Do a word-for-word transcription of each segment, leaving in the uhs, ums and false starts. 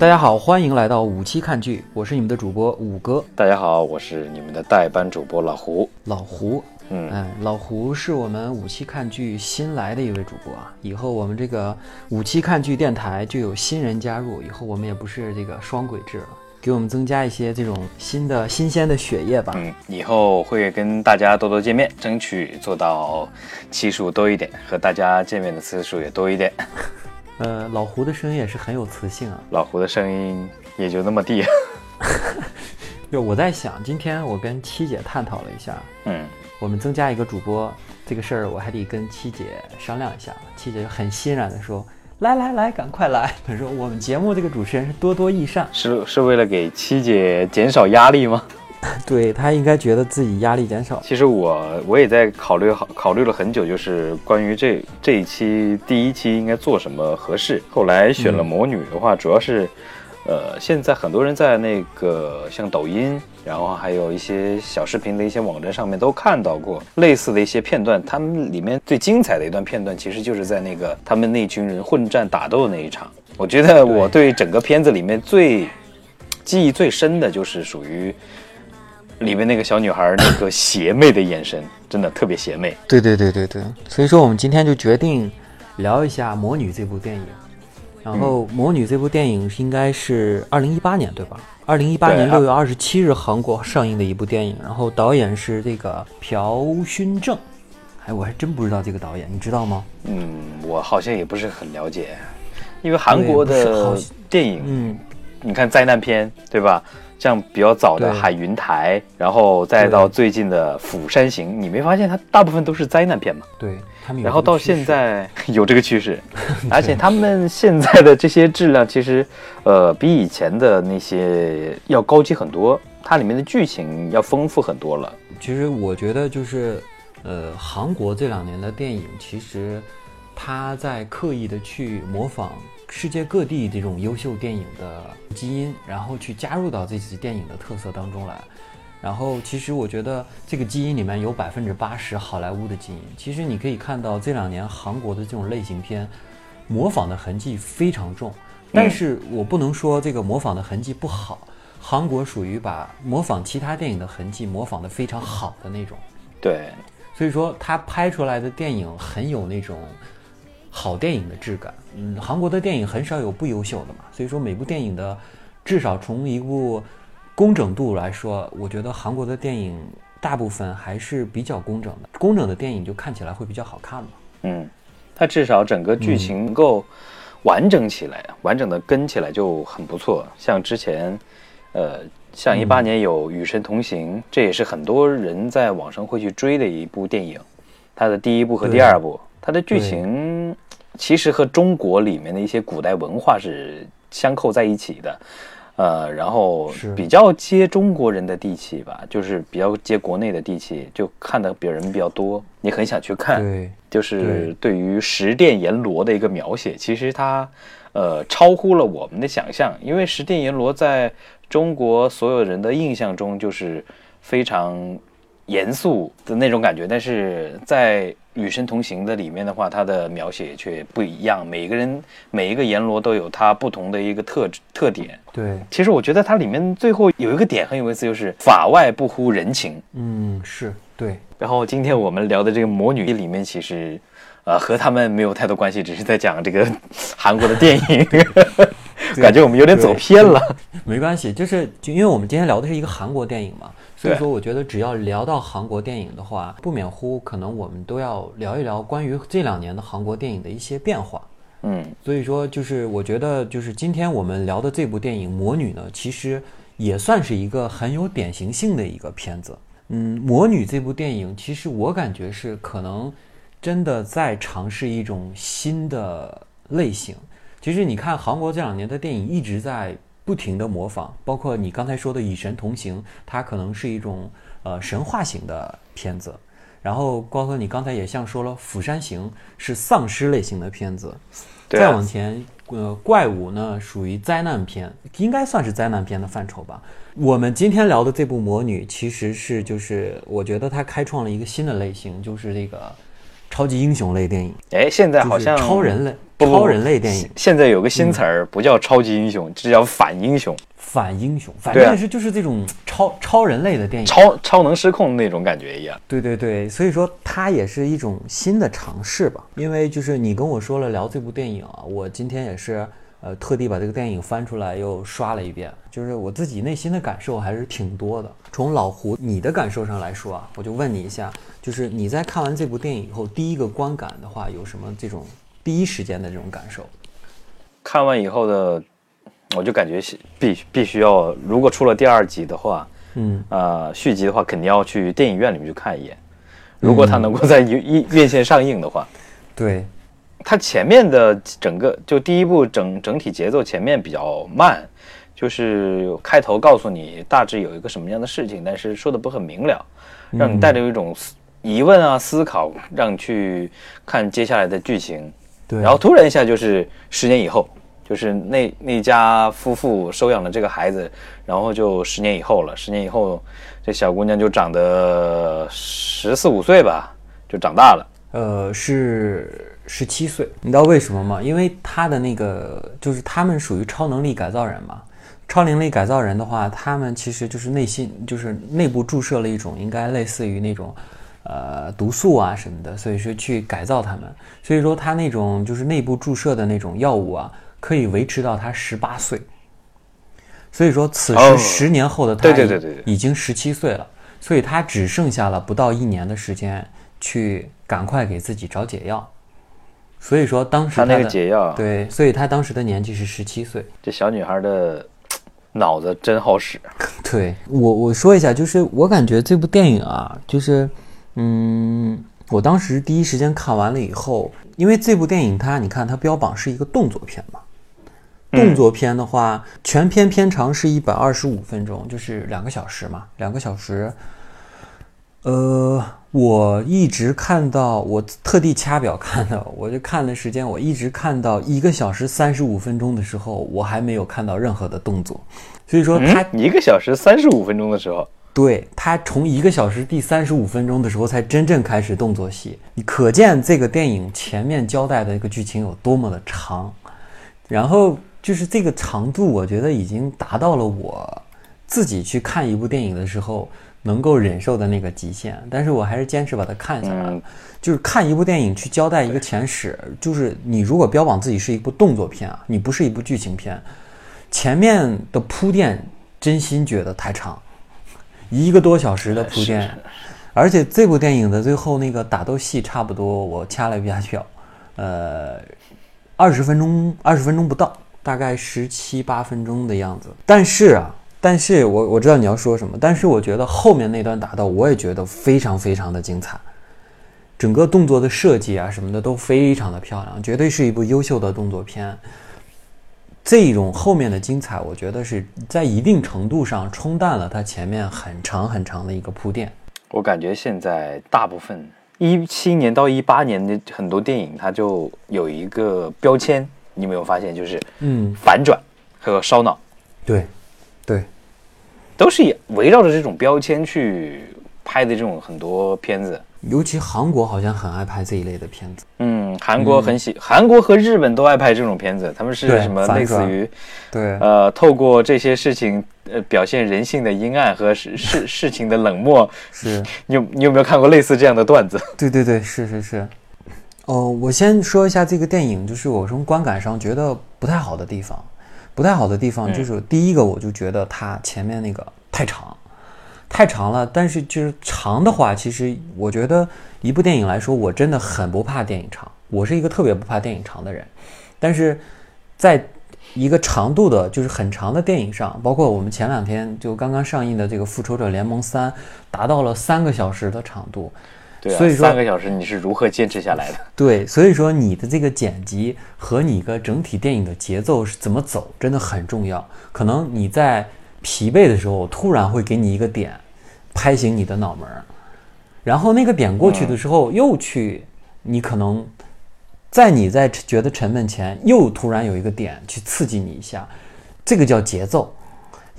大家好，欢迎来到五期看剧，我是你们的主播五哥。大家好，我是你们的代班主播老胡。老胡，嗯、哎，老胡是我们五期看剧新来的一位主播啊。以后我们这个五期看剧电台就有新人加入，以后我们也不是这个双轨制了，给我们增加一些这种新的新鲜的血液吧。嗯，以后会跟大家多多见面，争取做到期数多一点，和大家见面的次数也多一点。呃，老胡的声音也是很有磁性啊。老胡的声音也就那么地。我在想，今天我跟七姐探讨了一下，嗯，我们增加一个主播这个事儿，我还得跟七姐商量一下。七姐就很欣然的说：“来来来，赶快来！”她说：“我们节目这个主持人是多多益善，是是为了给七姐减少压力吗？”对，他应该觉得自己压力减少。其实我我也在考虑好考虑了很久，就是关于这这一期第一期应该做什么合适。后来选了魔女的话，嗯、主要是，呃，现在很多人在那个像抖音，然后还有一些小视频的一些网站上面都看到过类似的一些片段。他们里面最精彩的一段片段，其实就是在那个他们那群人混战打斗的那一场。我觉得我对整个片子里面最记忆最深的就是属于。里面那个小女孩那个邪魅的眼神真的特别邪魅。对对对对对，所以说我们今天就决定聊一下《魔女》这部电影。然后《魔女》这部电影应该是二零一八年，对吧？二零一八年六月二十七日韩国上映的一部电影，然后导演是这个朴勋正。哎，我还真不知道这个导演，你知道吗？嗯，我好像也不是很了解，因为韩国的电影，嗯，你看灾难片，对吧？像比较早的《海云台》，然后再到最近的《釜山行》，你没发现它大部分都是灾难片吗？对，他们有。然后到现在有这个趋势，而且他们现在的这些质量其实，呃，比以前的那些要高级很多，它里面的剧情要丰富很多了。其实我觉得就是，呃，韩国这两年的电影，其实它在刻意的去模仿世界各地这种优秀电影的基因，然后去加入到这些电影的特色当中来。然后其实我觉得这个基因里面有百分之八十好莱坞的基因。其实你可以看到这两年韩国的这种类型片模仿的痕迹非常重，但是我不能说这个模仿的痕迹不好，韩国属于把模仿其他电影的痕迹模仿的非常好的那种。对，所以说他拍出来的电影很有那种好电影的质感。嗯，韩国的电影很少有不优秀的嘛，所以说每部电影的至少从一部工整度来说，我觉得韩国的电影大部分还是比较工整的，工整的电影就看起来会比较好看嘛。嗯，它至少整个剧情能够完整起来，嗯、完整的跟起来就很不错。像之前，呃，像一八年有《与神同行》，嗯，这也是很多人在网上会去追的一部电影，它的第一部和第二部。它的剧情其实和中国里面的一些古代文化是相扣在一起的，呃，然后比较接中国人的地气吧，就是比较接国内的地气，就看的别人比较多，你很想去看。对，就是对于十殿阎罗的一个描写，其实它呃超乎了我们的想象，因为十殿阎罗在中国所有人的印象中就是非常严肃的那种感觉，但是在《与神同行》的里面的话，它的描写却不一样。每个人每一个阎罗都有它不同的一个特特点。对，其实我觉得它里面最后有一个点很有意思，就是法外不乎人情。嗯，是对。然后今天我们聊的这个《魔女》里面，其实，呃，和他们没有太多关系，只是在讲这个韩国的电影。感觉我们有点走偏了。没关系，就是因为我们今天聊的是一个韩国电影嘛。所以说我觉得只要聊到韩国电影的话，不免乎可能我们都要聊一聊关于这两年的韩国电影的一些变化。嗯，所以说就是我觉得就是今天我们聊的这部电影《魔女》呢，其实也算是一个很有典型性的一个片子。嗯，《魔女》这部电影其实我感觉是可能真的在尝试一种新的类型。其实你看韩国这两年的电影一直在不停的模仿，包括你刚才说的《与神同行》，它可能是一种呃神话型的片子，然后包括你刚才也像说了，《釜山行》是丧尸类型的片子，对啊，再往前，呃，怪物呢属于灾难片，应该算是灾难片的范畴吧。我们今天聊的这部《魔女》，其实是就是我觉得它开创了一个新的类型，就是这个。超级英雄类电影。哎，现在好像、就是、超人类不不不超人类电影。现在有个新词儿，不叫超级英雄、嗯，这叫反英雄。反英雄，反正也是就是这种超、啊、超人类的电影，超超能失控那种感觉一样。对对对，所以说它也是一种新的尝试吧。因为就是你跟我说了聊这部电影啊，我今天也是。呃，特地把这个电影翻出来又刷了一遍，就是我自己内心的感受还是挺多的。从老胡你的感受上来说啊，我就问你一下，就是你在看完这部电影以后，第一个观感的话，有什么这种第一时间的这种感受？看完以后的，我就感觉必必须要，如果出了第二集的话，嗯，呃，续集的话，肯定要去电影院里面去看一眼。如果它能够在一院线上映的话，嗯、对。它前面的整个就第一部整整体节奏前面比较慢，就是开头告诉你大致有一个什么样的事情，但是说的不很明了，让你带着一种疑问啊思考，让你去看接下来的剧情。对，然后突然一下就是十年以后，就是那那家夫妇收养了这个孩子，然后就十年以后了，十年以后这小姑娘就长得十四五岁吧，就长大了。呃，是十七岁，你知道为什么吗？因为他的那个就是他们属于超能力改造人嘛。超能力改造人的话，他们其实就是内心就是内部注射了一种应该类似于那种呃毒素啊什么的，所以说去改造他们。所以说他那种就是内部注射的那种药物啊，可以维持到他十八岁。所以说此时十年后的他已、哦、对对对对已经十七岁了，所以他只剩下了不到一年的时间。去赶快给自己找解药，所以说当时他那个解药，对，所以他当时的年纪是十七岁。这小女孩的脑子真好使。对，我我说一下，就是我感觉这部电影啊，就是嗯，我当时第一时间看完了以后，因为这部电影它你看它标榜是一个动作片嘛，动作片的话，嗯、全片片长是一百二十五分钟，就是两个小时嘛，两个小时。呃，我一直看到，我特地掐表看的，我就看的时间，我一直看到一个小时三十五分钟的时候，我还没有看到任何的动作，所以说他、嗯、一个小时三十五分钟的时候，对，他从一个小时第三十五分钟的时候才真正开始动作戏，你可见这个电影前面交代的一个剧情有多么的长，然后就是这个长度，我觉得已经达到了我自己去看一部电影的时候。能够忍受的那个极限，但是我还是坚持把它看下来了、嗯、就是看一部电影去交代一个前史，就是你如果标榜自己是一部动作片啊，你不是一部剧情片，前面的铺垫真心觉得太长，一个多小时的铺垫，而且这部电影的最后那个打斗戏差不多我掐了一下表，呃，二十分钟二十分钟不到，大概十七八分钟的样子，但是啊。但是我我知道你要说什么，但是我觉得后面那段打斗我也觉得非常非常的精彩，整个动作的设计啊什么的都非常的漂亮，绝对是一部优秀的动作片。这种后面的精彩，我觉得是在一定程度上冲淡了它前面很长很长的一个铺垫。我感觉现在大部分一七年到一八年的很多电影，它就有一个标签，你有没有发现就是嗯反转和烧脑？对。对，都是围绕着这种标签去拍的这种很多片子，尤其韩国好像很爱拍这一类的片子。嗯，韩国很喜，嗯、韩国和日本都爱拍这种片子。他们是什么类似于，对，呃，透过这些事情，呃，表现人性的阴暗和事事事情的冷漠。是，你有你有没有看过类似这样的段子？对对对，是是是。哦，我先说一下这个电影，就是我从观感上觉得不太好的地方。不太好的地方就是第一个，我就觉得它前面那个太长，太长了。但是就是长的话，其实我觉得一部电影来说，我真的很不怕电影长，我是一个特别不怕电影长的人。但是在一个长度的，就是很长的电影上，包括我们前两天就刚刚上映的这个《复仇者联盟三》，达到了三个小时的长度。对啊，所以说三个小时你是如何坚持下来的？对，所以说你的这个剪辑和你个整体电影的节奏是怎么走，真的很重要。可能你在疲惫的时候，突然会给你一个点，拍醒你的脑门，然后那个点过去的时候，嗯、又去，你可能在你在觉得沉闷前，又突然有一个点去刺激你一下，这个叫节奏。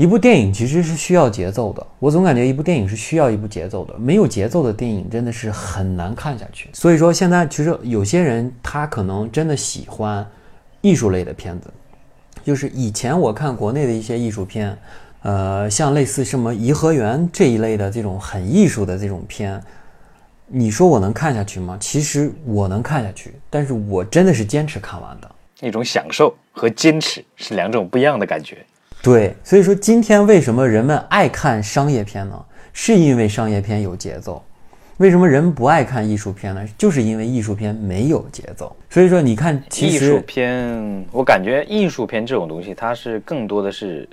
一部电影其实是需要节奏的，我总感觉一部电影是需要一部节奏的，没有节奏的电影真的是很难看下去。所以说现在其实有些人他可能真的喜欢艺术类的片子，就是以前我看国内的一些艺术片，呃，像类似什么颐和园这一类的这种很艺术的这种片，你说我能看下去吗？其实我能看下去，但是我真的是坚持看完的。一种享受和坚持是两种不一样的感觉。对，所以说今天为什么人们爱看商业片呢？是因为商业片有节奏。为什么人不爱看艺术片呢？就是因为艺术片没有节奏。所以说你看，其实艺术片，我感觉艺术片这种东西它是更多的是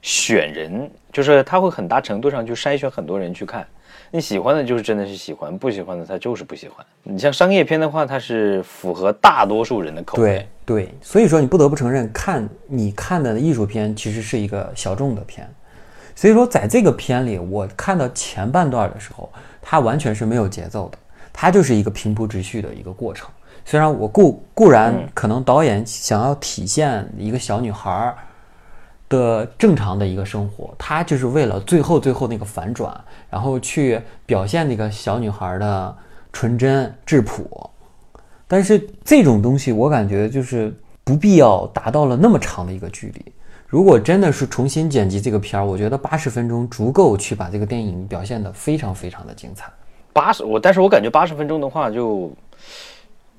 选人，就是它会很大程度上去筛选很多人去看，你喜欢的就是真的是喜欢，不喜欢的它就是不喜欢。你像商业片的话，它是符合大多数人的口味。对，所以说你不得不承认，看你看的艺术片其实是一个小众的片。所以说在这个片里，我看到前半段的时候，它完全是没有节奏的，它就是一个平铺直叙的一个过程。虽然我固固然可能导演想要体现一个小女孩的正常的一个生活，她就是为了最后最后那个反转，然后去表现那个小女孩的纯真质朴。但是这种东西我感觉就是不必要达到了那么长的一个距离。如果真的是重新剪辑这个片儿，我觉得八十分钟足够去把这个电影表现得非常非常的精彩。八十，我但是我感觉八十分钟的话就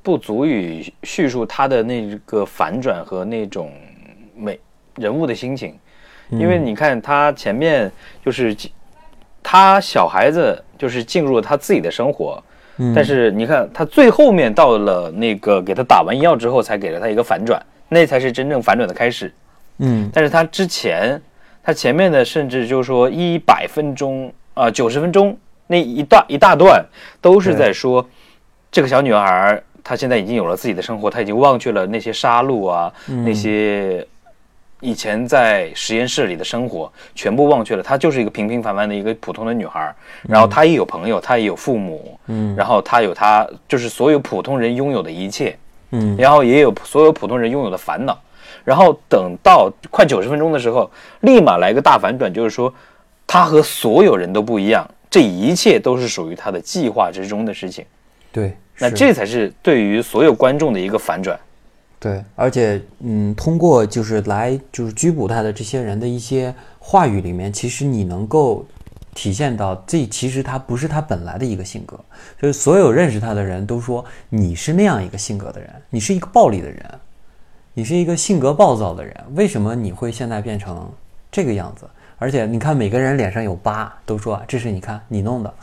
不足以叙述他的那个反转和那种美人物的心情，因为你看他前面就是他小孩子就是进入了他自己的生活。但是你看他最后面到了那个给他打完药之后才给了他一个反转，那才是真正反转的开始。嗯，但是他之前他前面的甚至就是说一百分钟啊九十分钟那一大一大段都是在说这个小女孩她现在已经有了自己的生活，她已经忘却了那些杀戮啊、嗯、那些以前在实验室里的生活全部忘却了，她就是一个平平凡凡的一个普通的女孩，然后她也有朋友，她也有父母，嗯，然后她有她就是所有普通人拥有的一切，嗯，然后也有所有普通人拥有的烦恼。然后等到快九十分钟的时候，立马来个大反转，就是说她和所有人都不一样，这一切都是属于她的计划之中的事情。对，那这才是对于所有观众的一个反转。对，而且嗯，通过就是来就是拘捕他的这些人的一些话语里面，其实你能够体现到这其实他不是他本来的一个性格，就是所有认识他的人都说你是那样一个性格的人，你是一个暴力的人，你是一个性格暴躁的人，为什么你会现在变成这个样子？而且你看每个人脸上有疤，都说这是你看你弄的。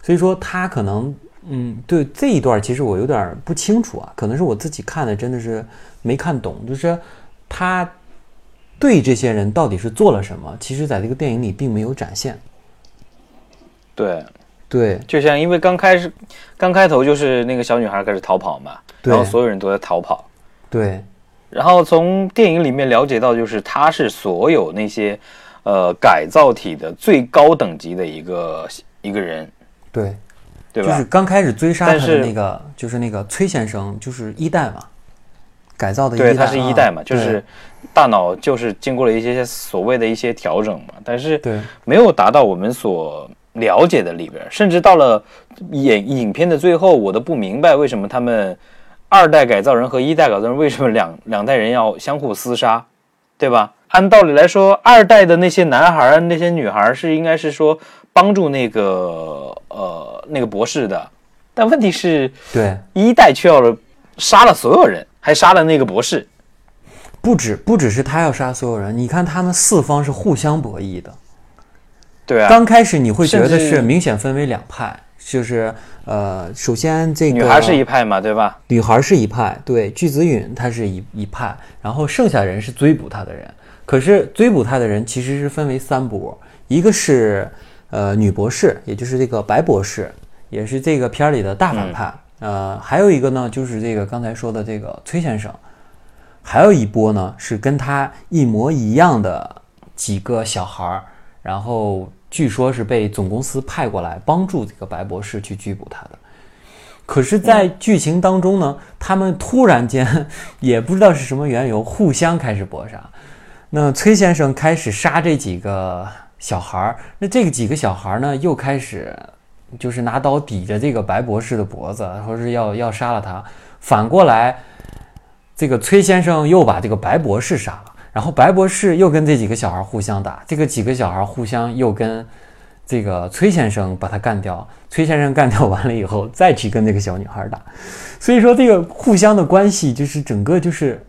所以说他可能。嗯，对这一段其实我有点不清楚啊，可能是我自己看的真的是没看懂，就是他对这些人到底是做了什么，其实在这个电影里并没有展现。对对，就像因为刚开始刚开头就是那个小女孩开始逃跑嘛，然后所有人都在逃跑。对，然后从电影里面了解到就是她是所有那些呃改造体的最高等级的一个一个人。对。就是刚开始追杀他的那个就是那个崔先生，就是一代嘛，改造的一代。对，他是一代嘛、啊、就是大脑就是经过了一些所谓的一些调整嘛，但是没有达到我们所了解的里边，甚至到了影影片的最后我都不明白为什么他们二代改造人和一代改造人为什么两两代人要相互厮杀，对吧？按道理来说二代的那些男孩那些女孩是应该是说帮助那个呃那个博士的，但问题是，对一代却要了杀了所有人，还杀了那个博士。不止不只是他要杀所有人，你看他们四方是互相博弈的。对啊，刚开始你会觉得是明显分为两派，就是呃，首先这个女孩是一派嘛，对吧？女孩是一派，对，巨子允她是一一派，然后剩下人是追捕她的人。可是追捕她的人其实是分为三波，一个是呃，女博士，也就是这个白博士，也是这个片里的大反派、嗯、呃，还有一个呢就是这个刚才说的这个崔先生，还有一波呢是跟他一模一样的几个小孩，然后据说是被总公司派过来帮助这个白博士去拘捕他的。可是在剧情当中呢、嗯、他们突然间也不知道是什么缘由互相开始搏杀，那崔先生开始杀这几个小孩，那这个几个小孩呢又开始就是拿刀抵着这个白博士的脖子，说是要要杀了他。反过来这个崔先生又把这个白博士杀了，然后白博士又跟这几个小孩互相打，这个几个小孩互相又跟这个崔先生把他干掉，崔先生干掉完了以后再去跟这个小女孩打。所以说这个互相的关系就是整个就是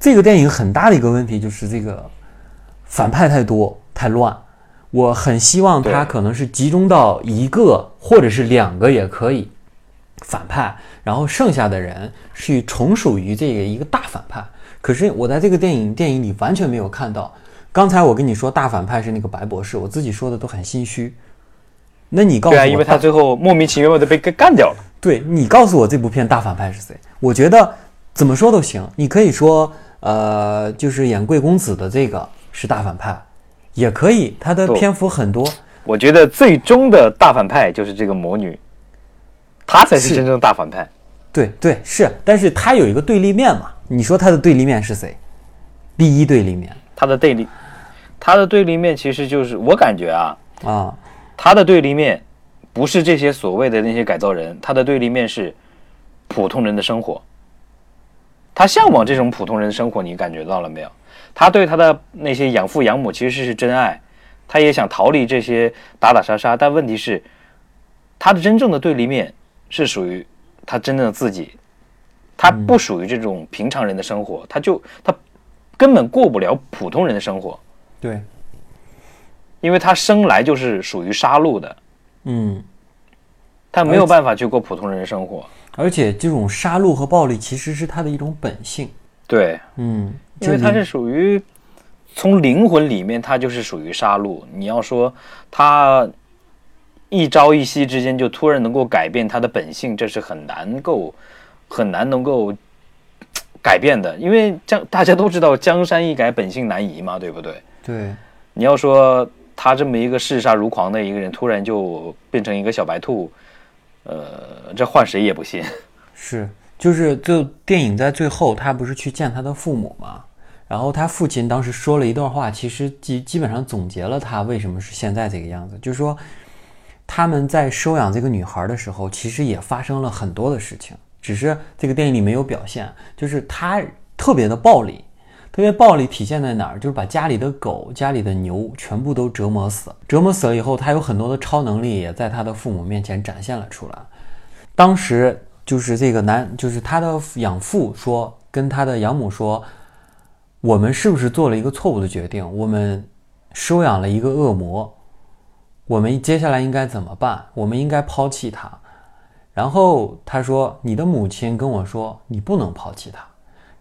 这个电影很大的一个问题，就是这个反派太多太乱。我很希望他可能是集中到一个或者是两个也可以反派，然后剩下的人去从属于这个一个大反派。可是我在这个电影电影里完全没有看到。刚才我跟你说大反派是那个白博士，我自己说的都很心虚。那你告诉我，对啊，因为他最后莫名其妙的被干掉了。对，你告诉我这部片大反派是谁？我觉得怎么说都行。你可以说，呃，就是演贵公子的这个是大反派，也可以，他的篇幅很多。我觉得最终的大反派就是这个魔女，她才是真正大反派。对对是，但是她有一个对立面嘛？你说她的对立面是谁？第一对立面，她的对立，她的对立面其实就是我感觉啊啊，她的对立面不是这些所谓的那些改造人，她的对立面是普通人的生活。他向往这种普通人生活，你感觉到了没有？他对他的那些养父养母其实是真爱，他也想逃离这些打打杀杀，但问题是他的真正的对立面是属于他真正的自己，他不属于这种平常人的生活，他就他根本过不了普通人的生活。对，因为他生来就是属于杀戮的，嗯，他没有办法去过普通人的生活。而且这种杀戮和暴力其实是他的一种本性。对，嗯，因为他是属于从灵魂里面，他就是属于杀戮。你要说他一朝一夕之间就突然能够改变他的本性，这是很难够很难能够改变的，因为大家都知道江山易改本性难移嘛，对不对？对，你要说他这么一个嗜杀如狂的一个人突然就变成一个小白兔，呃，这换谁也不信。是，就是就电影在最后，他不是去见他的父母嘛？然后他父亲当时说了一段话，其实基基本上总结了他为什么是现在这个样子。就是说，他们在收养这个女孩的时候，其实也发生了很多的事情，只是这个电影里没有表现。就是他特别的暴力，特别暴力体现在哪儿？就是把家里的狗、家里的牛全部都折磨死。折磨死了以后，他有很多的超能力也在他的父母面前展现了出来。当时就是这个男，就是他的养父说，跟他的养母说，我们是不是做了一个错误的决定？我们收养了一个恶魔，我们接下来应该怎么办？我们应该抛弃他。然后他说，你的母亲跟我说，你不能抛弃他。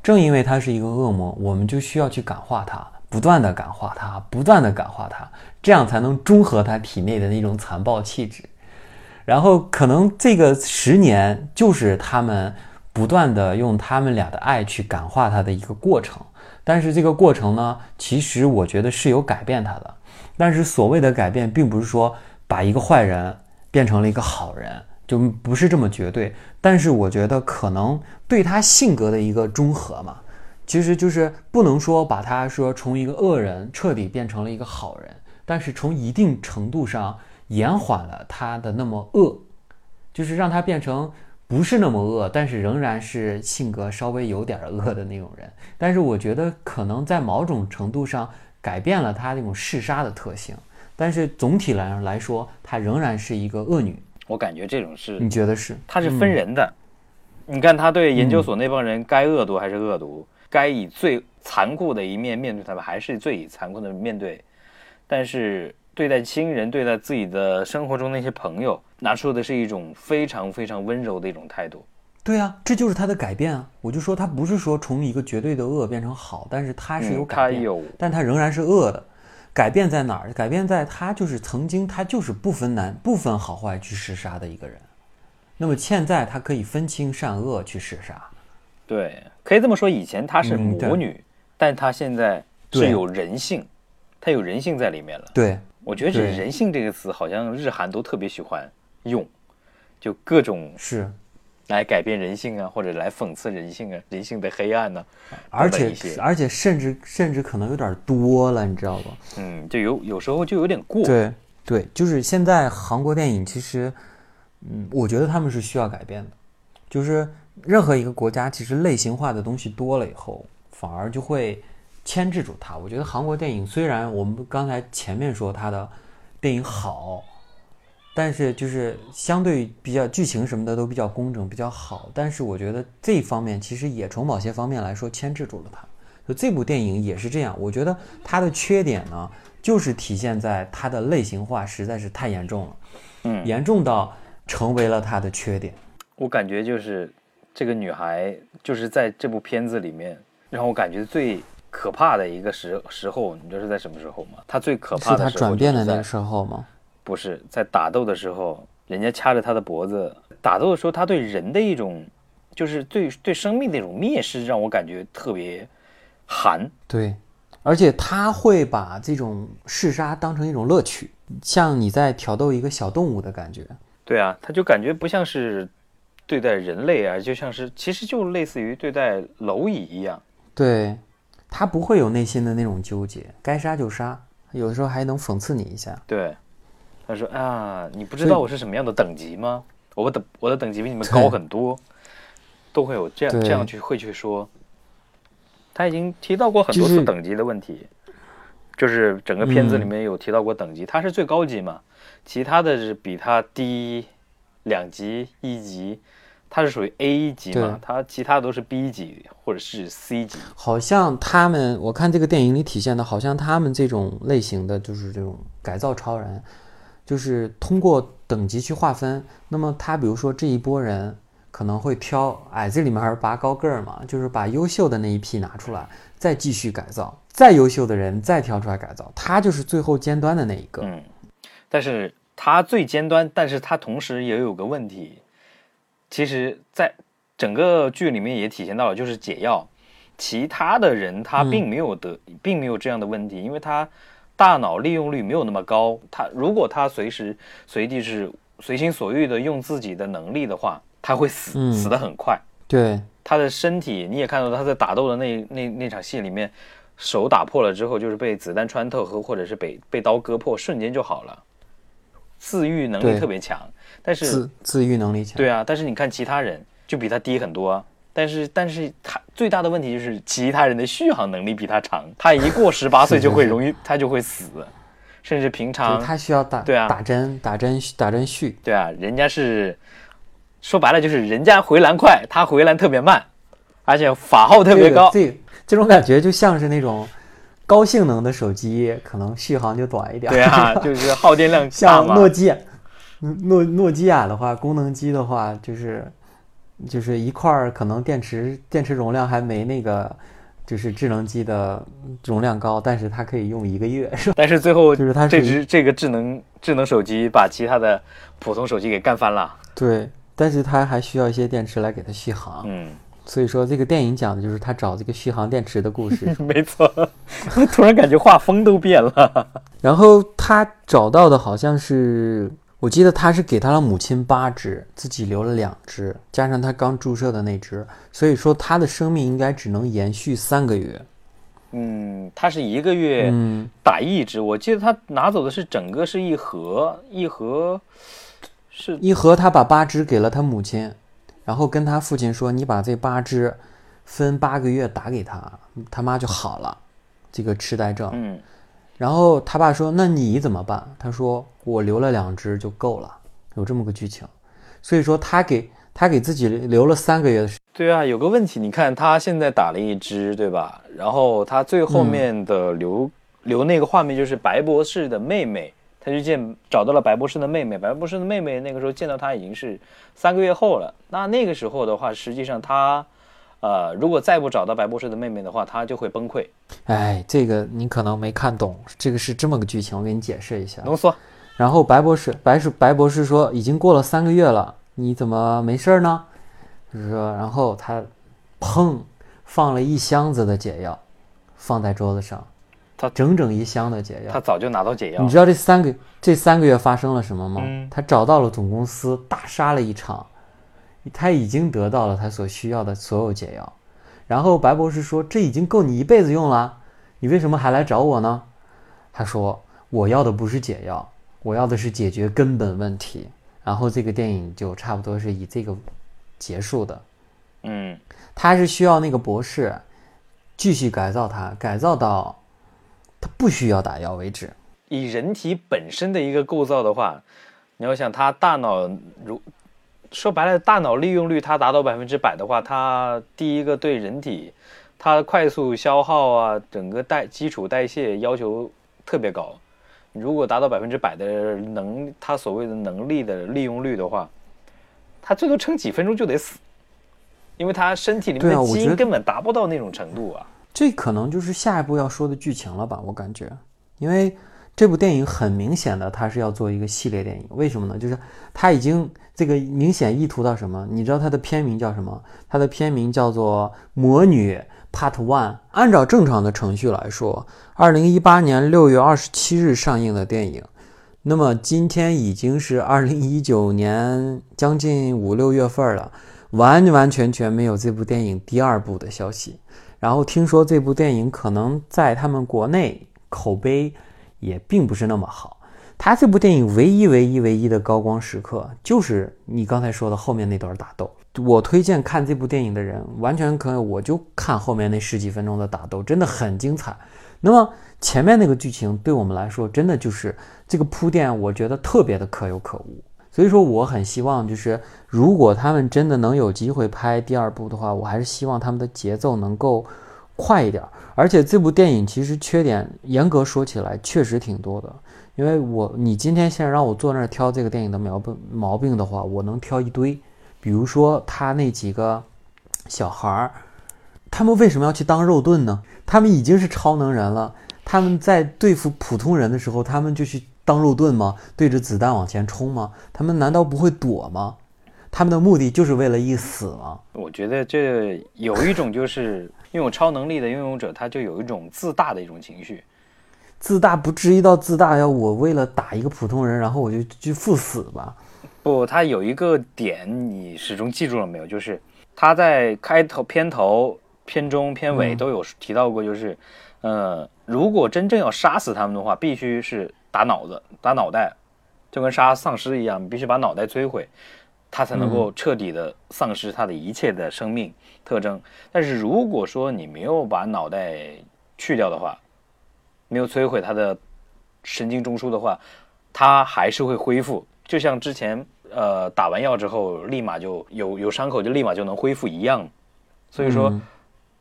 正因为他是一个恶魔，我们就需要去感化他，不断的感化他，不断的感化他，这样才能中和他体内的那种残暴气质。然后可能这个十年就是他们不断的用他们俩的爱去感化他的一个过程。但是这个过程呢，其实我觉得是有改变他的。但是所谓的改变，并不是说把一个坏人变成了一个好人，就不是这么绝对。但是我觉得可能对他性格的一个中和嘛，其实就是不能说把他说从一个恶人彻底变成了一个好人，但是从一定程度上延缓了他的那么恶，就是让他变成不是那么恶，但是仍然是性格稍微有点恶的那种人。但是我觉得可能在某种程度上改变了他那种嗜杀的特性，但是总体来来说，他仍然是一个恶女。我感觉这种是，你觉得是？他是分人的，嗯，你看他对研究所那帮人，该恶毒还是恶毒，嗯，该以最残酷的一面面对他们，还是最以残酷的面对。但是对待亲人，对待自己的生活中那些朋友，拿出的是一种非常非常温柔的一种态度。对啊，这就是他的改变啊！我就说他不是说从一个绝对的恶变成好，但是他是有改变，嗯，他有，但他仍然是恶的。改变在哪儿？改变在他就是曾经他就是不分男不分好坏去嗜杀的一个人，那么现在他可以分清善恶去嗜杀。对，可以这么说，以前他是魔女，嗯，但他现在是有人性，他有人性在里面了。对，我觉得这人性这个词好像日韩都特别喜欢用，就各种是来改变人性啊，或者来讽刺人性啊，人性的黑暗呢、啊，而且而且甚至甚至可能有点多了，你知道吧？嗯，就有有时候就有点过。对对，就是现在韩国电影其实，嗯，我觉得他们是需要改变的，就是任何一个国家其实类型化的东西多了以后，反而就会牵制住它。我觉得韩国电影虽然我们刚才前面说它的电影好。但是就是相对比较剧情什么的都比较工整比较好，但是我觉得这一方面其实也从某些方面来说牵制住了它，所以这部电影也是这样。我觉得它的缺点呢就是体现在它的类型化实在是太严重了，嗯，严重到成为了它的缺点。我感觉就是这个女孩就是在这部片子里面让我感觉最可怕的一个时时候，你知道是在什么时候吗？她最可怕的时候是她转变的那个时候吗？不是，在打斗的时候人家掐着他的脖子，打斗的时候他对人的一种就是对对生命的一种蔑视，让我感觉特别寒。对，而且他会把这种嗜杀当成一种乐趣，像你在挑逗一个小动物的感觉。对啊，他就感觉不像是对待人类啊，就像是其实就类似于对待蝼蚁一样。对，他不会有内心的那种纠结，该杀就杀，有的时候还能讽刺你一下。对，他说啊，你不知道我是什么样的等级吗？我的我的等级比你们高很多，都会有这样这样去会去说。他已经提到过很多次等级的问题，就是、就是整个片子里面有提到过等级、嗯，他是最高级嘛，其他的是比他低两级、一级，他是属于 A 级嘛，他其他都是 B 级或者是 C 级。好像他们，我看这个电影里体现的，好像他们这种类型的就是这种改造超人。就是通过等级去划分，那么他比如说这一波人可能会挑矮子里面拔高个儿嘛，就是把优秀的那一批拿出来，再继续改造，再优秀的人再挑出来改造，他就是最后尖端的那一个。嗯，但是他最尖端，但是他同时也有个问题，其实在整个剧里面也体现到了，就是解药，其他的人他并没有得、嗯、并没有这样的问题，因为他大脑利用率没有那么高，他如果他随时随地是随心所欲的用自己的能力的话，他会死、嗯、死得很快。对，他的身体你也看到他在打斗的那那那场戏里面，手打破了之后就是被子弹穿透和或者是被被刀割破，瞬间就好了。自愈能力特别强，但是自自愈能力强。对啊，但是你看其他人就比他低很多、啊。但是，但是他最大的问题就是其他人的续航能力比他长，他一过十八岁就会容易，他就会死，甚至平常他需要打对啊打针打针打针续对啊，人家是说白了就是人家回蓝快，他回蓝特别慢，而且法号特别高，这个这个、这种感觉就像是那种高性能的手机可能续航就短一点。对啊，就是耗电量大嘛。像诺基亚，诺诺基亚的话，功能机的话就是。就是一块可能电池电池容量还没那个就是智能机的容量高，但是它可以用一个月，是吧？但是最后就是它这只这个智能智能手机把其他的普通手机给干翻了。对，但是它还需要一些电池来给它续航。嗯，所以说这个电影讲的就是他找这个续航电池的故事。没错，突然感觉画风都变了。然后他找到的好像是。我记得他是给他的母亲八只，自己留了两只，加上他刚注射的那只，所以说他的生命应该只能延续三个月。嗯，他是一个月打一只、嗯，我记得他拿走的是整个是一盒，一盒是一盒，他把八只给了他母亲，然后跟他父亲说：“你把这八只分八个月打给他，他妈就好了，这个痴呆症。”嗯。然后他爸说：“那你怎么办？”他说：“我留了两只就够了。”有这么个剧情，所以说他给他给自己留了三个月的时间。对啊，有个问题，你看他现在打了一只，对吧？然后他最后面的留、嗯、留那个画面就是白博士的妹妹，他就见找到了白博士的妹妹，白博士的妹妹那个时候见到他已经是三个月后了。那那个时候的话，实际上他。呃，如果再不找到白博士的妹妹的话，他就会崩溃。哎，这个你可能没看懂，这个是这么个剧情，我给你解释一下。浓缩。然后白博士，白是白博士说，已经过了三个月了，你怎么没事呢？就是说，然后他，砰，放了一箱子的解药，放在桌子上。他整整一箱的解药。他早就拿到解药。你知道这三个这三个月发生了什么吗？嗯、他找到了总公司，大杀了一场。他已经得到了他所需要的所有解药。然后白博士说，这已经够你一辈子用了，你为什么还来找我呢？他说，我要的不是解药，我要的是解决根本问题。然后这个电影就差不多是以这个结束的。嗯，他是需要那个博士继续改造他，改造到他不需要打药为止。以人体本身的一个构造的话，你要想他大脑，如说白了，大脑利用率它达到百分之百的话，它第一个对人体，它快速消耗啊，整个代基础代谢要求特别高。如果达到百分之百的能，它所谓的能力的利用率的话，它最多撑几分钟就得死，因为它身体里面的基因根本达不到那种程度啊。啊，这可能就是下一步要说的剧情了吧？我感觉，因为这部电影很明显的，它是要做一个系列电影。为什么呢？就是它已经这个明显意图到什么？你知道它的片名叫什么？它的片名叫做《魔女 Part 一》。按照正常的程序来说，二零一八年六月二十七日上映的电影，那么今天已经是二零一九年将近五六月份了，完完全全没有这部电影第二部的消息。然后听说这部电影可能在他们国内口碑也并不是那么好。他这部电影唯一唯一唯一的高光时刻，就是你刚才说的后面那段打斗。我推荐看这部电影的人，完全可以，我就看后面那十几分钟的打斗，真的很精彩。那么前面那个剧情对我们来说，真的就是这个铺垫，我觉得特别的可有可无。所以说我很希望，就是如果他们真的能有机会拍第二部的话，我还是希望他们的节奏能够快一点。而且这部电影其实缺点严格说起来确实挺多的，因为我你今天现在让我坐那儿挑这个电影的毛病毛病的话，我能挑一堆。比如说他那几个小孩儿，他们为什么要去当肉盾呢？他们已经是超能人了，他们在对付普通人的时候，他们就去当肉盾吗？对着子弹往前冲吗？他们难道不会躲吗？他们的目的就是为了一死吗？我觉得这有一种就是拥有超能力的拥有者，他就有一种自大的一种情绪。自大不至于到自大要我为了打一个普通人，然后我就去赴死吧。不，他有一个点你始终记住了没有？就是他在开头、片头、片中、片尾都有提到过，就是、嗯、呃，如果真正要杀死他们的话，必须是打脑子、打脑袋，就跟杀丧尸一样，你必须把脑袋摧毁。他才能够彻底的丧失他的一切的生命特征。但是如果说你没有把脑袋去掉的话，没有摧毁他的神经中枢的话，他还是会恢复，就像之前呃打完药之后立马就有有伤口就立马就能恢复一样。所以说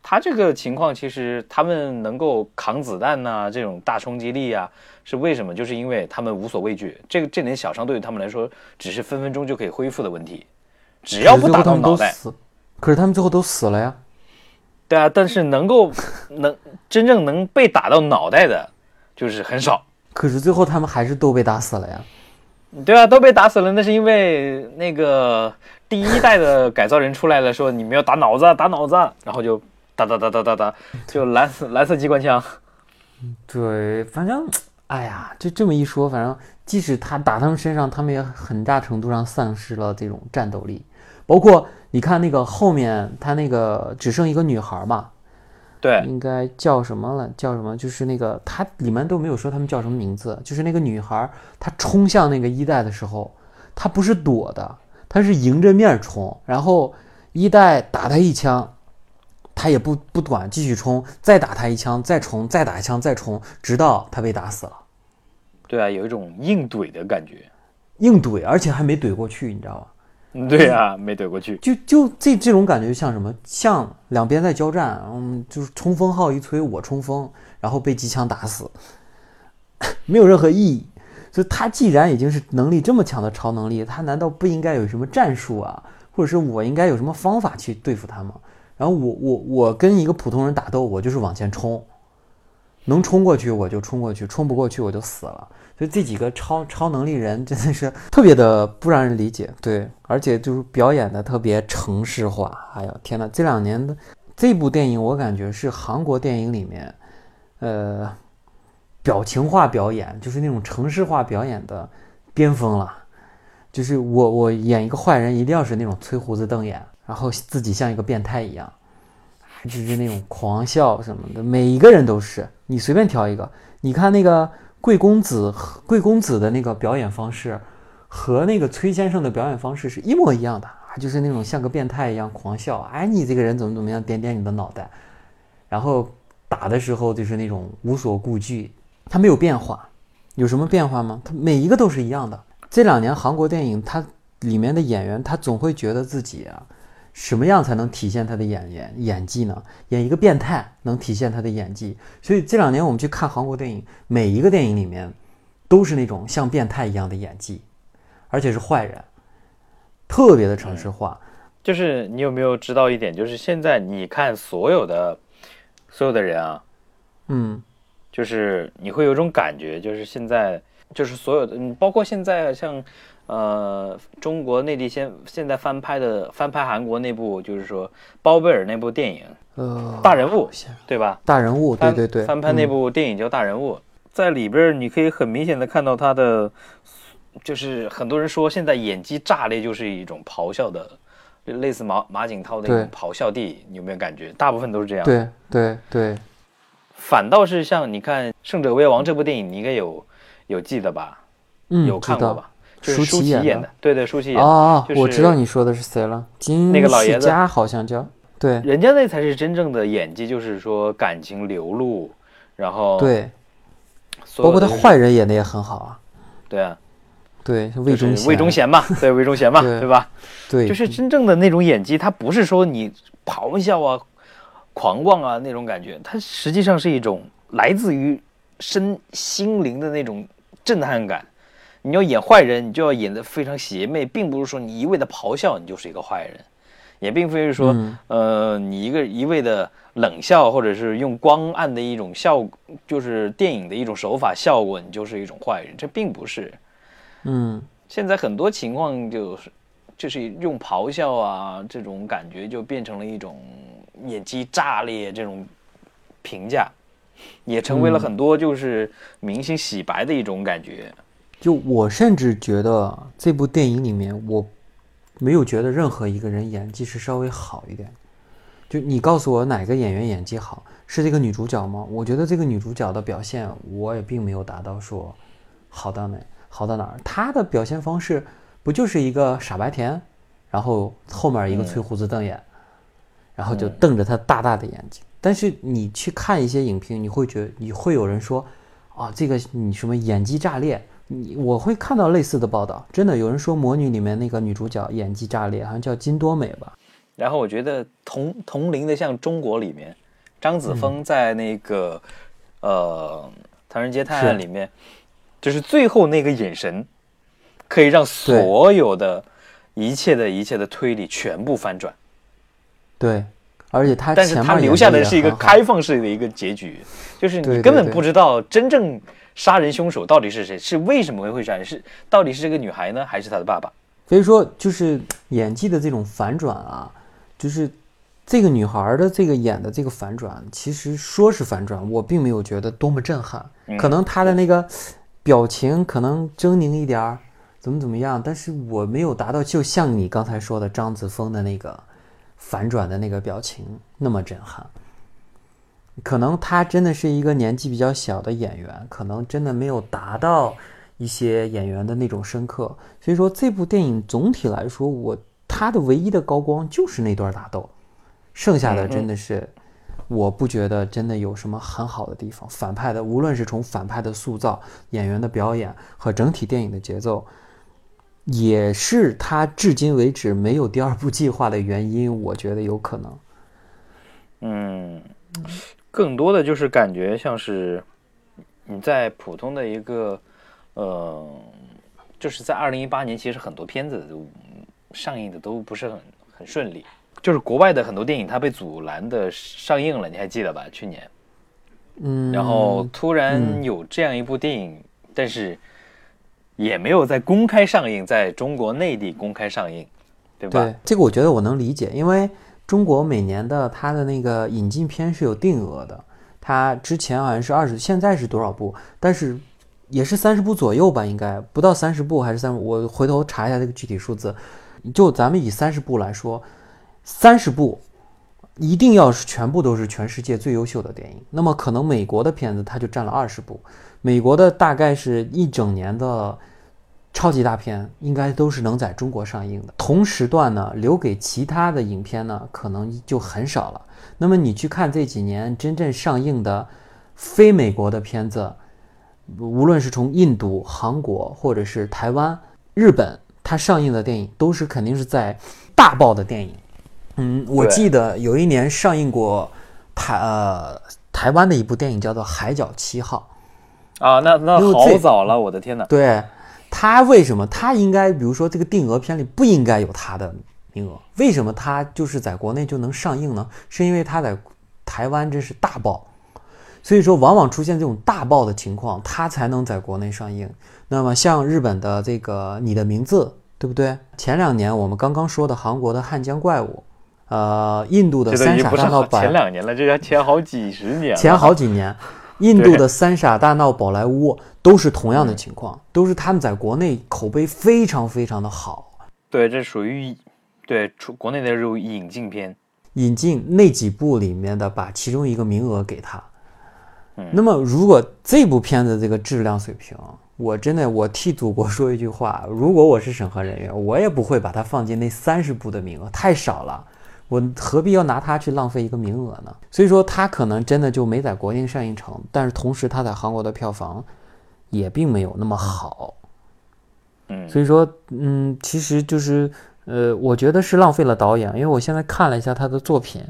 他这个情况，其实他们能够扛子弹啊，这种大冲击力啊，是为什么？就是因为他们无所畏惧。这个这点小伤对于他们来说，只是分分钟就可以恢复的问题，只要不打到脑袋。可是他们最后都死了呀。对啊，但是能够能真正能被打到脑袋的，就是很少。可是最后他们还是都被打死了呀。对啊，都被打死了，那是因为那个第一代的改造人出来了，说你们要打脑子，打脑子，然后就。哒哒哒哒哒哒，就蓝色蓝色机关枪。对，反正，哎呀，就这么一说，反正即使他打他们身上，他们也很大程度上丧失了这种战斗力。包括你看那个后面，他那个只剩一个女孩嘛，对，应该叫什么了？叫什么？就是那个他里面都没有说他们叫什么名字。就是那个女孩，她冲向那个一代的时候，她不是躲的，她是迎着面冲，然后一代打她一枪。他也不不管，继续冲，再打他一枪，再冲，再打一枪，再冲，直到他被打死了。对啊，有一种硬怼的感觉，硬怼，而且还没怼过去，你知道吧？对啊，没怼过去，就就这这种感觉像什么？像两边在交战，嗯，就是冲锋号一吹，我冲锋，然后被机枪打死，没有任何意义。所以他既然已经是能力这么强的超能力，他难道不应该有什么战术啊？或者是我应该有什么方法去对付他吗？然后我我我跟一个普通人打斗，我就是往前冲，能冲过去我就冲过去，冲不过去我就死了。所以这几个超超能力人真的是特别的不让人理解，对，而且就是表演的特别程式化。哎呦天哪，这两年的这部电影我感觉是韩国电影里面，呃，表情化表演就是那种程式化表演的巅峰了。就是我我演一个坏人一定要是那种吹胡子瞪眼，然后自己像一个变态一样，就是那种狂笑什么的，每一个人都是，你随便挑一个。你看那个贵公子，贵公子的那个表演方式和那个崔先生的表演方式是一模一样的，就是那种像个变态一样狂笑，哎，你这个人怎么怎么样，点点你的脑袋，然后打的时候就是那种无所顾忌，它没有变化。有什么变化吗？它每一个都是一样的。这两年韩国电影它里面的演员，他总会觉得自己啊什么样才能体现他的演演演技呢？演一个变态能体现他的演技，所以这两年我们去看韩国电影，每一个电影里面都是那种像变态一样的演技，而且是坏人，特别的城市化。嗯、就是你有没有知道一点？就是现在你看所有的所有的人啊，嗯，就是你会有一种感觉，就是现在就是所有的，包括现在像。呃，中国内地现现在翻拍的翻拍韩国那部，就是说包贝尔那部电影，呃，大人物，对吧？大人物，对对对，翻拍那部电影叫《大人物》，嗯，在里边你可以很明显的看到他的，就是很多人说现在演技炸裂，就是一种咆哮的，类似马马景涛的那种咆哮地，你有没有感觉？大部分都是这样。对对对，反倒是像你看《胜者为王》这部电影，你应该有有记得吧？嗯，有看过吧？就是舒淇演的，对对，舒淇演的。哦，就是，我知道你说的是谁了，金那个老爷子好像叫，对，人家那才是真正的演技，就是说感情流露，然后对，包括他坏人演的也很好啊。对啊，对，魏忠贤，魏忠贤嘛，对，魏忠贤嘛，对吧？对，就是真正的那种演技，他不是说你咆哮啊、狂妄啊那种感觉，他实际上是一种来自于身心灵的那种震撼感。你要演坏人，你就要演得非常邪魅，并不是说你一味的咆哮你就是一个坏人，也并非是说，嗯、呃，你一个一味的冷笑，或者是用光暗的一种效，就是电影的一种手法效果，你就是一种坏人，这并不是。嗯，现在很多情况就是，就是用咆哮啊这种感觉就变成了一种演技炸裂这种评价，也成为了很多就是明星洗白的一种感觉。嗯就我甚至觉得这部电影里面，我没有觉得任何一个人演技是稍微好一点。就你告诉我哪个演员演技好，是这个女主角吗？我觉得这个女主角的表现，我也并没有达到说好到哪好到哪儿。她的表现方式不就是一个傻白甜，然后后面一个吹胡子瞪眼，嗯、然后就瞪着她大大的眼睛。但是你去看一些影评，你会觉得你会有人说啊，这个你什么演技炸裂。我会看到类似的报道，真的有人说《魔女》里面那个女主角演技炸裂，好像叫金多美吧。然后我觉得同同龄的像《中国》里面，张子枫在那个、嗯、呃《唐人街探案》里面，就是最后那个眼神，可以让所有的一切的一切的推理全部翻转。对。而且他前面，但是他留下的是一个开放式的一个结局，就是你根本不知道真正杀人凶手到底是谁，是为什么会杀人，是到底是这个女孩呢，还是她的爸爸？所以说，就是演技的这种反转啊，就是这个女孩的这个演的这个反转，其实说是反转，我并没有觉得多么震撼，可能她的那个表情可能狰狞一点，怎么怎么样，但是我没有达到，就像你刚才说的张子枫的那个。反转的那个表情那么震撼，可能他真的是一个年纪比较小的演员，可能真的没有达到一些演员的那种深刻。所以说这部电影总体来说，我他的唯一的高光就是那段打斗，剩下的真的是我不觉得真的有什么很好的地方。反派的无论是从反派的塑造、演员的表演和整体电影的节奏，也是他至今为止没有第二部计划的原因，我觉得有可能。嗯，更多的就是感觉像是你在普通的一个，呃，就是在二零一八年，其实很多片子都上映的都不是很很顺利，就是国外的很多电影它被阻拦的上映了，你还记得吧？去年，嗯，然后突然有这样一部电影，嗯、但是。也没有在公开上映，在中国内地公开上映，对吧？对，这个我觉得我能理解，因为中国每年的它的那个引进片是有定额的，它之前好像是二十，现在是多少部？但是也是三十步左右吧，应该不到三十步还是三十步，我回头查一下这个具体数字。就咱们以三十步来说，三十步一定要是全部都是全世界最优秀的电影，那么可能美国的片子它就占了二十部，美国的大概是一整年的超级大片应该都是能在中国上映的，同时段呢留给其他的影片呢可能就很少了。那么你去看这几年真正上映的非美国的片子，无论是从印度、韩国或者是台湾、日本，它上映的电影都是肯定是在大爆的电影。嗯，我记得有一年上映过台呃台湾的一部电影叫做《海角七号》啊，那那好早了，我的天哪！对。他为什么他应该比如说这个定额片里不应该有他的名额，为什么他就是在国内就能上映呢？是因为他在台湾真是大爆，所以说往往出现这种大爆的情况他才能在国内上映。那么像日本的这个《你的名字》，对不对？前两年我们刚刚说的韩国的《汉江怪物》，呃，印度的三傻大闹宝，前两年了，这要前好几十年了，前好几年印度的三傻大闹宝莱坞都是同样的情况，都是他们在国内口碑非常非常的好。对，这属于对国内的入引进片，引进那几部里面的把其中一个名额给他。嗯，那么如果这部片子这个质量水平，我真的我替祖国说一句话，如果我是审核人员，我也不会把它放进那三十部的名额，太少了。我何必要拿它去浪费一个名额呢？所以说它可能真的就没在国内上映成，但是同时它在韩国的票房也并没有那么好。嗯，所以说嗯，其实就是呃，我觉得是浪费了导演，因为我现在看了一下他的作品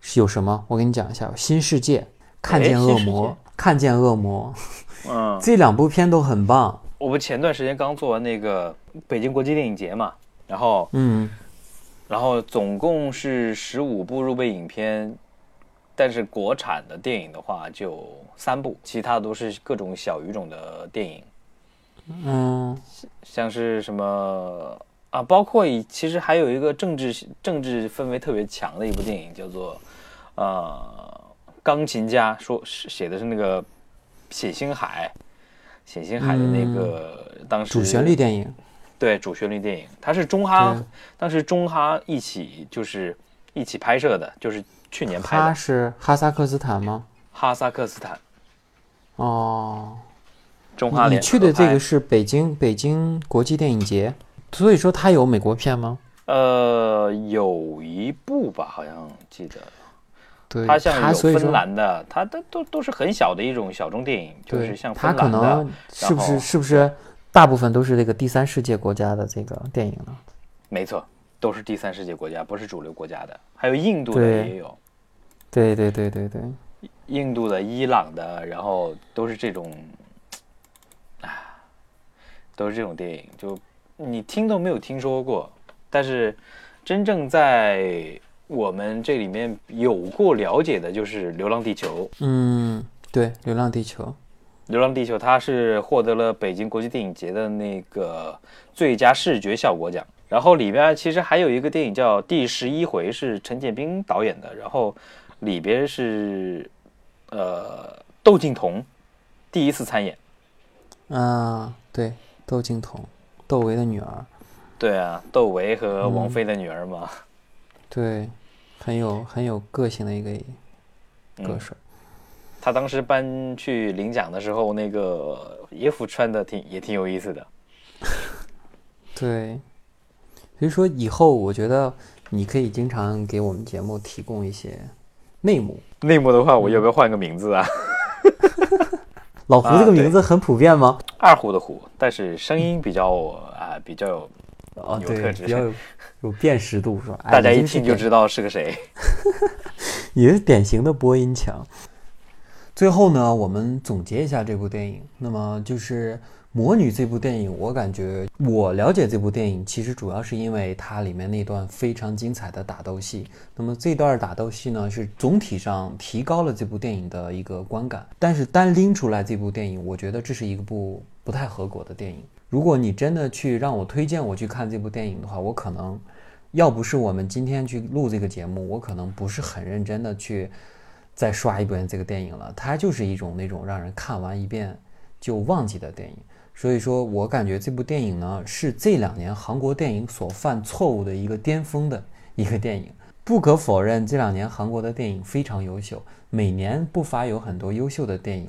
是有什么，我跟你讲一下，《新世界》《看见恶魔》《看见恶魔》嗯，这两部片都很棒。我们前段时间刚做完那个北京国际电影节嘛，然后嗯。然后总共是十五部入围影片，但是国产的电影的话就三部，其他都是各种小语种的电影。嗯，像是什么啊，包括其实还有一个政治政治氛围特别强的一部电影，叫做呃《钢琴家》，说写的是那个冼星海，冼星海的那个、嗯、当时主旋律电影。对，主旋律电影，它是中哈，当时中哈一起就是一起拍摄的，就是去年拍的。它是哈萨克斯坦吗？哈萨克斯坦。哦，中哈联合拍。你去的这个是北京北京国际电影节，所以说它有美国片吗？呃，有一部吧，好像记得。对，它像有芬兰的，它都都都是很小的一种小众电影，就是像芬兰的。它可能是不是是不是？大部分都是这个第三世界国家的这个电影了，没错，都是第三世界国家，不是主流国家的，还有印度的也有，对对对对对，印度的、伊朗的，然后都是这种，啊，都是这种电影，就你听都没有听说过，但是真正在我们这里面有过了解的就是《流浪地球》。嗯，对，《流浪地球》。《流浪地球》它是获得了北京国际电影节的那个最佳视觉效果奖，然后里边其实还有一个电影叫《第十一回》，是陈建斌导演的，然后里边是呃窦靖童第一次参演啊，对，窦靖童，窦唯的女儿，对啊，窦唯和王菲的女儿嘛，嗯、对，很有很有个性的一个歌手。嗯，他当时搬去领奖的时候，那个衣服穿的挺也挺有意思的。对，所以说以后我觉得你可以经常给我们节目提供一些内幕。内幕的话，我要不要换个名字啊？老胡这个名字很普遍吗？啊、二胡的胡，但是声音比较啊、呃、比较有哦有特质，比较有有辨识度是吧？大家一听就知道是个谁。也是典型的播音腔。最后呢，我们总结一下这部电影。那么就是《魔女》这部电影，我感觉我了解这部电影，其实主要是因为它里面那段非常精彩的打斗戏。那么这段打斗戏呢，是总体上提高了这部电影的一个观感。但是单拎出来这部电影，我觉得这是一部不太合格的电影。如果你真的去让我推荐我去看这部电影的话，我可能要不是我们今天去录这个节目，我可能不是很认真的去再刷一遍这个电影了，它就是一种那种让人看完一遍就忘记的电影。所以说我感觉这部电影呢，是这两年韩国电影所犯错误的一个巅峰的一个电影。不可否认，这两年韩国的电影非常优秀，每年不乏有很多优秀的电影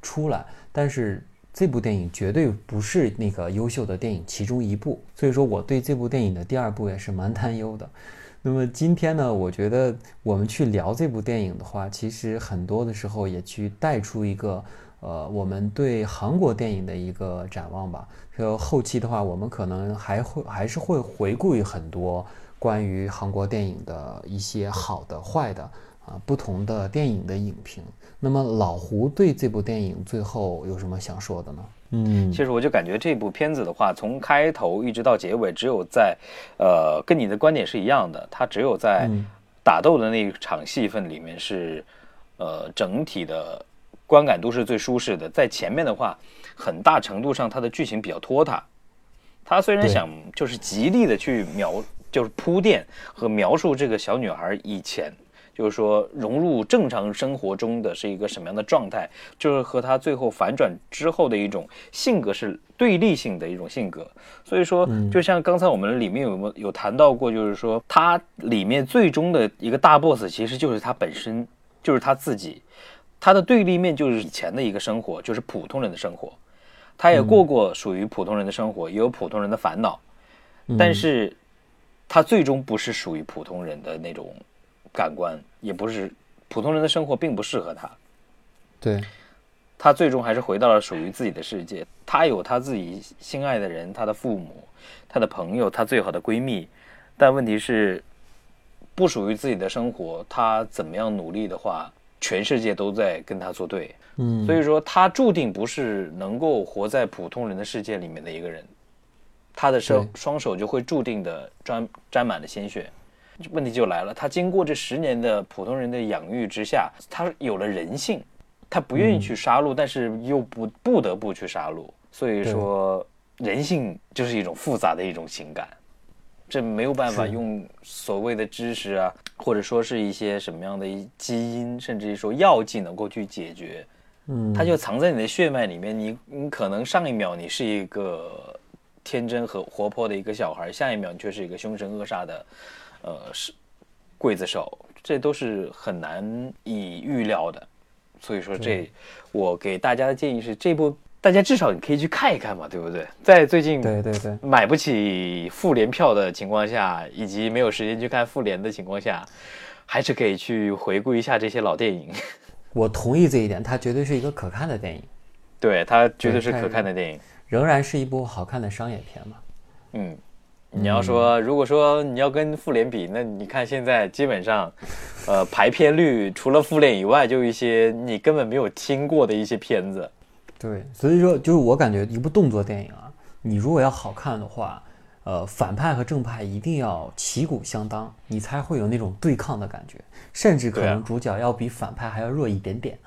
出来，但是这部电影绝对不是那个优秀的电影其中一部，所以说我对这部电影的第二部也是蛮担忧的。那么今天呢，我觉得我们去聊这部电影的话，其实很多的时候也去带出一个呃，我们对韩国电影的一个展望吧。后期的话，我们可能还会还是会回顾很多关于韩国电影的一些好的、坏的啊，不同的电影的影评。那么老胡对这部电影最后有什么想说的呢？嗯，其实我就感觉这部片子的话，从开头一直到结尾，只有在，呃，跟你的观点是一样的，它只有在打斗的那一场戏份里面是，呃，整体的观感都是最舒适的。在前面的话，很大程度上它的剧情比较拖沓，它虽然想就是极力的去描。就是铺垫和描述这个小女孩以前，就是说融入正常生活中的是一个什么样的状态，就是和她最后反转之后的一种性格是对立性的一种性格。所以说，就像刚才我们里面有有谈到过，就是说她里面最终的一个大 boss 其实就是她本身，就是她自己，她的对立面就是以前的一个生活，就是普通人的生活，她也过过属于普通人的生活，也有普通人的烦恼，但是他最终不是属于普通人的那种感官，也不是普通人的生活并不适合他。对，他最终还是回到了属于自己的世界，他有他自己心爱的人，他的父母，他的朋友，他最好的闺蜜，但问题是不属于自己的生活，他怎么样努力的话，全世界都在跟他作对。嗯，所以说他注定不是能够活在普通人的世界里面的一个人，他的手双手就会注定的沾沾满了鲜血。问题就来了，他经过这十年的普通人的养育之下，他有了人性，他不愿意去杀戮，嗯、但是又不不得不去杀戮。所以说，人性就是一种复杂的一种情感，这没有办法用所谓的知识啊，或者说是一些什么样的基因，甚至于说药剂能够去解决。嗯，它就藏在你的血脉里面，你你可能上一秒你是一个天真和活泼的一个小孩，下一秒你却是一个凶神恶煞的，呃，是刽子手，这都是很难以预料的。所以说这，我给大家的建议是，这部大家至少你可以去看一看嘛，对不对？在最近对对对买不起复联票的情况下，以及没有时间去看复联的情况下，还是可以去回顾一下这些老电影。我同意这一点，它绝对是一个可看的电影。对，它绝对是可看的电影。仍然是一部好看的商业片嘛。嗯，你要说如果说你要跟复联比，那你看现在基本上呃排片率除了复联以外，就一些你根本没有听过的一些片子。对，所以说就是我感觉一部动作电影啊，你如果要好看的话，呃反派和正派一定要旗鼓相当，你才会有那种对抗的感觉，甚至可能主角要比反派还要弱一点点。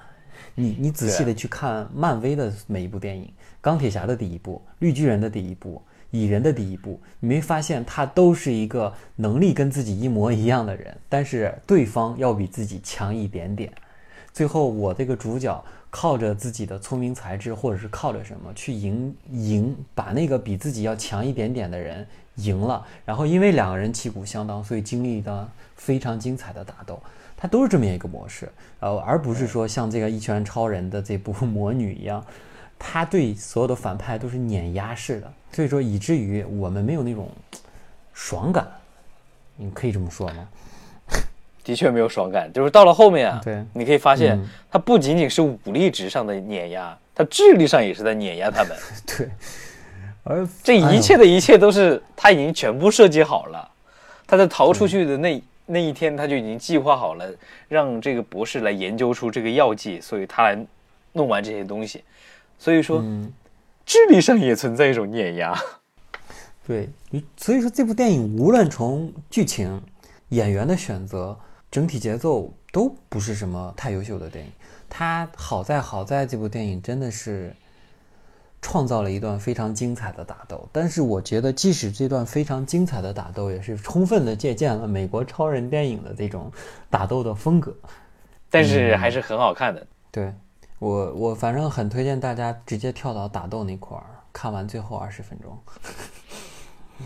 你你仔细的去看漫威的每一部电影，钢铁侠的第一部，绿巨人的第一部，蚁人的第一部，你没发现他都是一个能力跟自己一模一样的人，但是对方要比自己强一点点。最后我这个主角靠着自己的聪明才智，或者是靠着什么去赢赢，把那个比自己要强一点点的人赢了，然后因为两个人旗鼓相当，所以经历了非常精彩的打斗。它都是这么一个模式，呃，而不是说像这个一拳超人的这部魔女一样，她对所有的反派都是碾压式的，所以说以至于我们没有那种爽感，你可以这么说吗？的确没有爽感，就是到了后面啊，对，你可以发现，嗯、它不仅仅是武力值上的碾压，它智力上也是在碾压他们。对，而这一切的一切都是他已经全部设计好了，他在逃出去的那。嗯那一天他就已经计划好了，让这个博士来研究出这个药剂，所以他来弄完这些东西。所以说，嗯、智力上也存在一种碾压。对，所以说这部电影无论从剧情、演员的选择、整体节奏都不是什么太优秀的电影。它好在好在这部电影真的是创造了一段非常精彩的打斗，但是我觉得即使这段非常精彩的打斗也是充分的借鉴了美国超人电影的这种打斗的风格，但是还是很好看的。嗯、对，我我反正很推荐大家直接跳到打斗那块儿，看完最后二十分钟。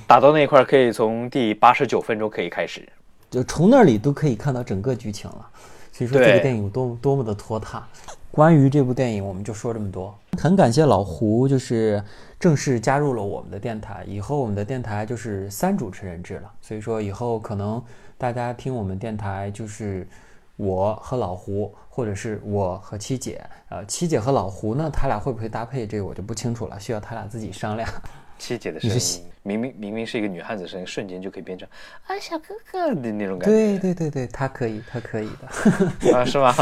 打斗那一块可以从第八十九分钟可以开始，就从那里都可以看到整个剧情了。所以说这个电影多多么的拖沓。关于这部电影我们就说这么多，很感谢老胡就是正式加入了我们的电台，以后我们的电台就是三主持人制了，所以说以后可能大家听我们电台就是我和老胡，或者是我和七姐，呃，七姐和老胡呢他俩会不会搭配这个我就不清楚了，需要他俩自己商量。七姐的声音明明明明是一个女汉子声音，瞬间就可以变成啊小哥哥的那种感觉。对对对对，她可以，她可以的。啊，是吗？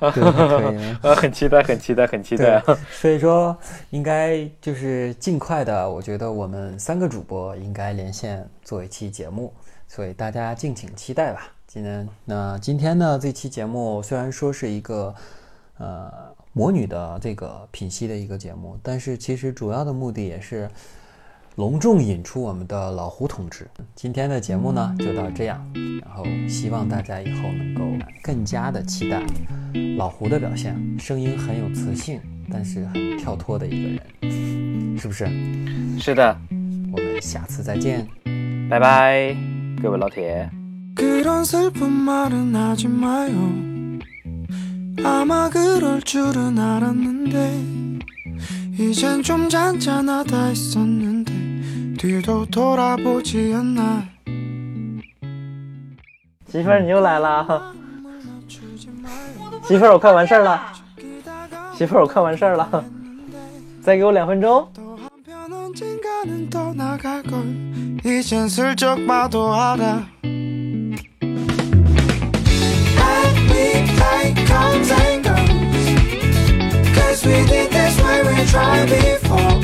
对，她可以。啊，很期待，很期待，很期待。所以说，应该就是尽快的，我觉得我们三个主播应该连线做一期节目，所以大家敬请期待吧。今天那今天呢，这期节目虽然说是一个呃魔女的这个品析的一个节目，但是其实主要的目的也是隆重引出我们的老胡同志。今天的节目呢就到这样，然后希望大家以后能够更加的期待老胡的表现，声音很有磁性但是很跳脱的一个人，是不是？是的，我们下次再见，拜拜各位老铁。이젠 좀 잔잔하다 했었는데 뒤도 돌아보지 않나. 媳妇儿你又来了媳妇儿我快完事儿了媳妇儿我快完事儿了再给我两分钟。 언젠가는 떠나갈걸 이젠 슬쩍 봐도 알아. As we take comes and goes, cause we did this way we tried before.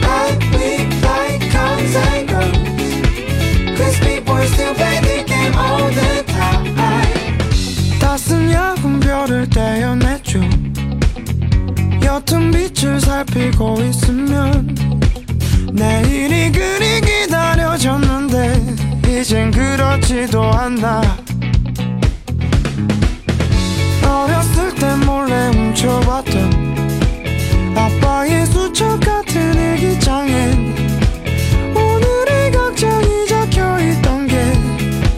But we like comes and goes, cause people still play the game all the time. 따스한 야간 별을 떼어내죠. 옅은 빛을 살피고 있으면 내일이 그리 기다려졌는데 이젠 그렇지도 않나. 어렸을 때 몰래 훔쳐봤던 아빠의 수첩 같은 일기장엔 오늘의 걱정이 적혀있던 게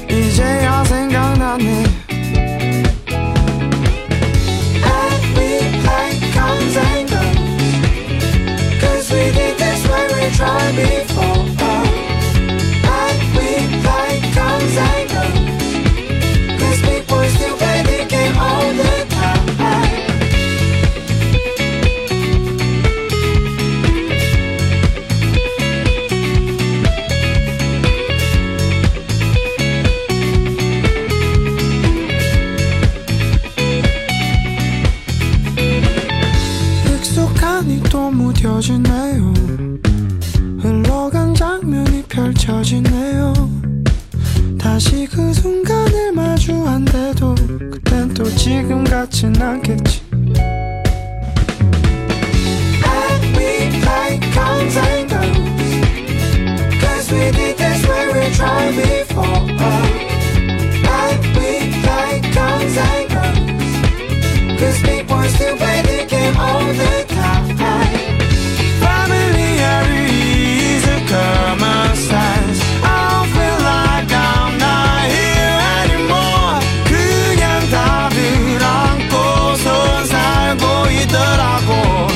이제야 생각나네. And we like comes and goes, cause we did this way we tried before. And we like comes and goes, cause people still play the game all the time. 이 또 무뎌지네요. 흘러간 장면이 펼쳐지네요. 다시 그 순간을 마주한대도 그땐 또 지금 같진 않겠지. And we like comes and goes, cause we did this way we tried before. And we like comes and goes, cause people still play the game all the time. Familiarity is a common sense. I don't feel like I'm not here anymore. 그냥 답을 안고서 살고 있더라고.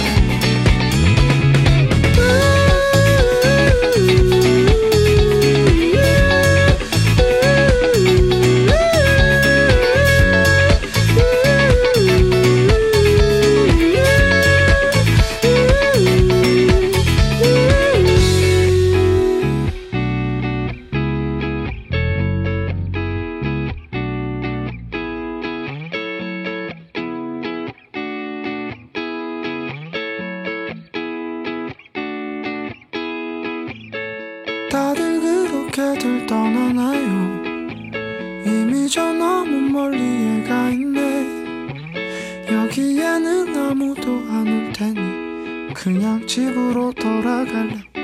그냥 집으로 돌아갈래.